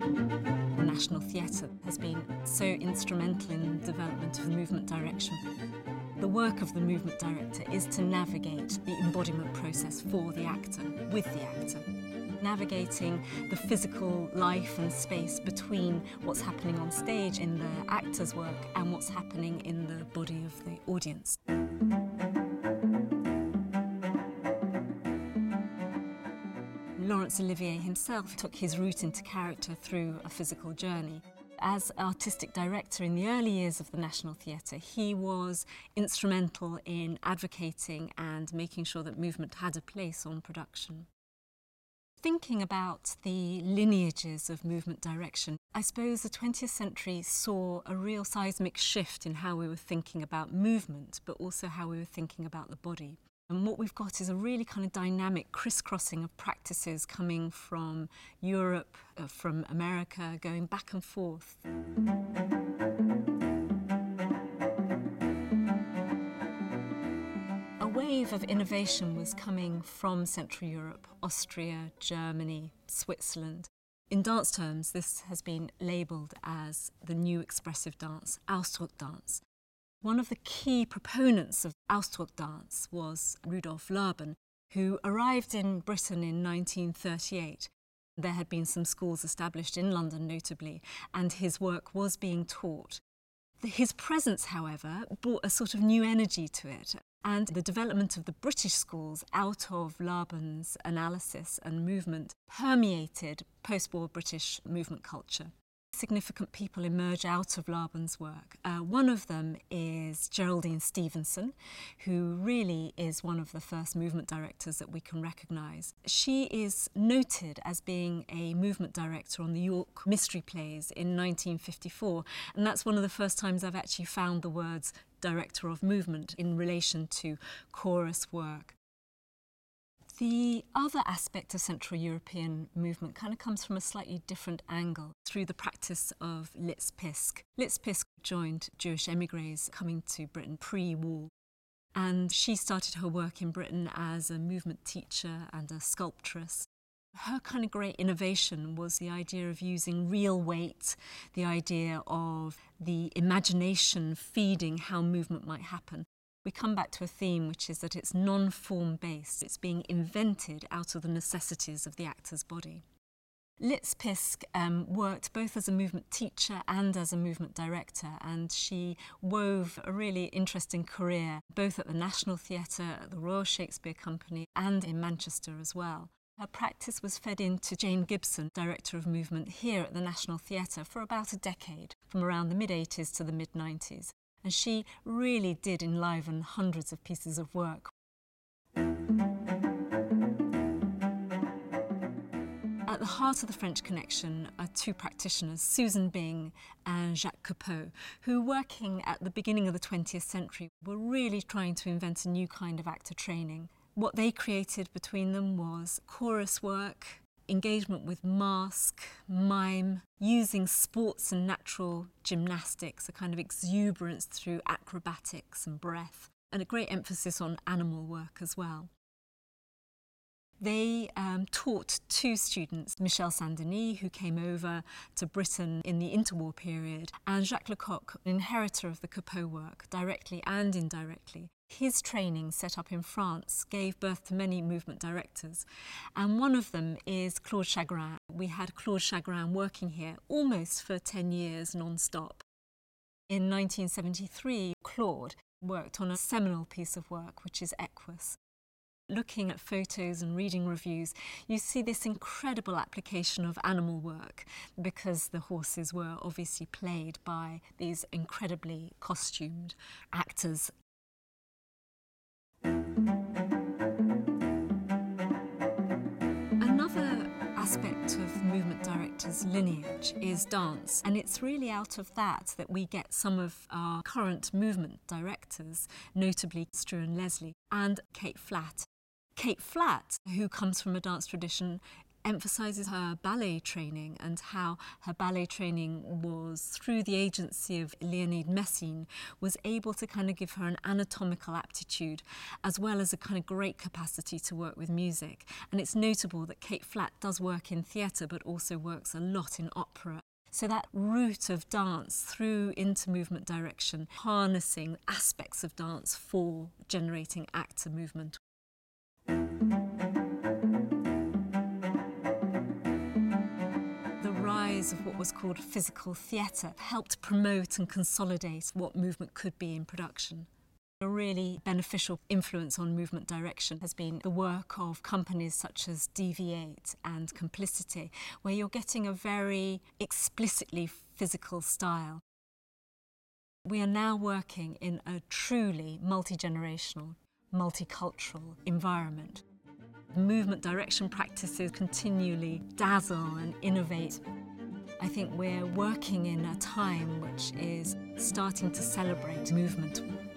The National Theatre has been so instrumental in the development of the movement direction. The work of the movement director is to navigate the embodiment process for the actor, with the actor. Navigating the physical life and space between what's happening on stage in the actor's work and what's happening in the body of the audience. Laurence Olivier himself took his route into character through a physical journey. As artistic director in the early years of the National Theatre, he was instrumental in advocating and making sure that movement had a place on production. Thinking about the lineages of movement direction, I suppose the 20th century saw a real seismic shift in how we were thinking about movement, but also how we were thinking about the body. And what we've got is a really kind of dynamic crisscrossing of practices coming from Europe, from America, going back and forth. A wave of innovation was coming from Central Europe, Austria, Germany, Switzerland. In dance terms, this has been labelled as the new expressive dance, Ausdruck dance. One of the key proponents of Ausdruck dance was Rudolf Laban, who arrived in Britain in 1938. There had been some schools established in London, notably, and his work was being taught. His presence, however, brought a sort of new energy to it. And the development of the British schools out of Laban's analysis and movement permeated post-war British movement culture. Significant people emerge out of Laban's work. One of them is Geraldine Stevenson, who really is one of the first movement directors that we can recognise. She is noted as being a movement director on the York Mystery Plays in 1954, and that's one of the first times I've actually found the words director of movement in relation to chorus work. The other aspect of Central European movement kind of comes from a slightly different angle through the practice of Litz Pisk. Litz Pisk joined Jewish emigres coming to Britain pre-war, and she started her work in Britain as a movement teacher and a sculptress. Her kind of great innovation was the idea of using real weight, the idea of the imagination feeding how movement might happen. We come back to a theme which is that it's non-form based, it's being invented out of the necessities of the actor's body. Litz Pisk worked both as a movement teacher and as a movement director, and she wove a really interesting career both at the National Theatre, at the Royal Shakespeare Company and in Manchester as well. Her practice was fed into Jane Gibson, director of movement here at the National Theatre for about a decade, from around the mid-80s to the mid-90s. And she really did enliven hundreds of pieces of work. At the heart of the French Connection are two practitioners, Susan Bing and Jacques Copeau, who, working at the beginning of the 20th century, were really trying to invent a new kind of actor training. What they created between them was chorus work, engagement with mask, mime, using sports and natural gymnastics, a kind of exuberance through acrobatics and breath, and a great emphasis on animal work as well. They taught two students, Michel Saint-Denis, who came over to Britain in the interwar period, and Jacques Lecoq, an inheritor of the Copeau work, directly and indirectly. His training set up in France gave birth to many movement directors, and one of them is Claude Chagrin. We had Claude Chagrin working here almost for 10 years non-stop. In 1973, Claude worked on a seminal piece of work, which is Equus. Looking at photos and reading reviews, you see this incredible application of animal work because the horses were obviously played by these incredibly costumed actors. Another aspect of movement directors' lineage is dance, and it's really out of that that we get some of our current movement directors, notably Struan Leslie and Kate Flatt. Kate Flatt, who comes from a dance tradition, emphasises her ballet training and how her ballet training was, through the agency of Leonid Massine, was able to kind of give her an anatomical aptitude as well as a kind of great capacity to work with music. And it's notable that Kate Flatt does work in theatre but also works a lot in opera. So that route of dance through into movement direction, harnessing aspects of dance for generating actor movement. Of what was called physical theatre helped promote and consolidate what movement could be in production. A really beneficial influence on movement direction has been the work of companies such as DV8 and Complicity, where you're getting a very explicitly physical style. We are now working in a truly multi-generational, multicultural environment. Movement direction practices continually dazzle and innovate. I think we're working in a time which is starting to celebrate movement.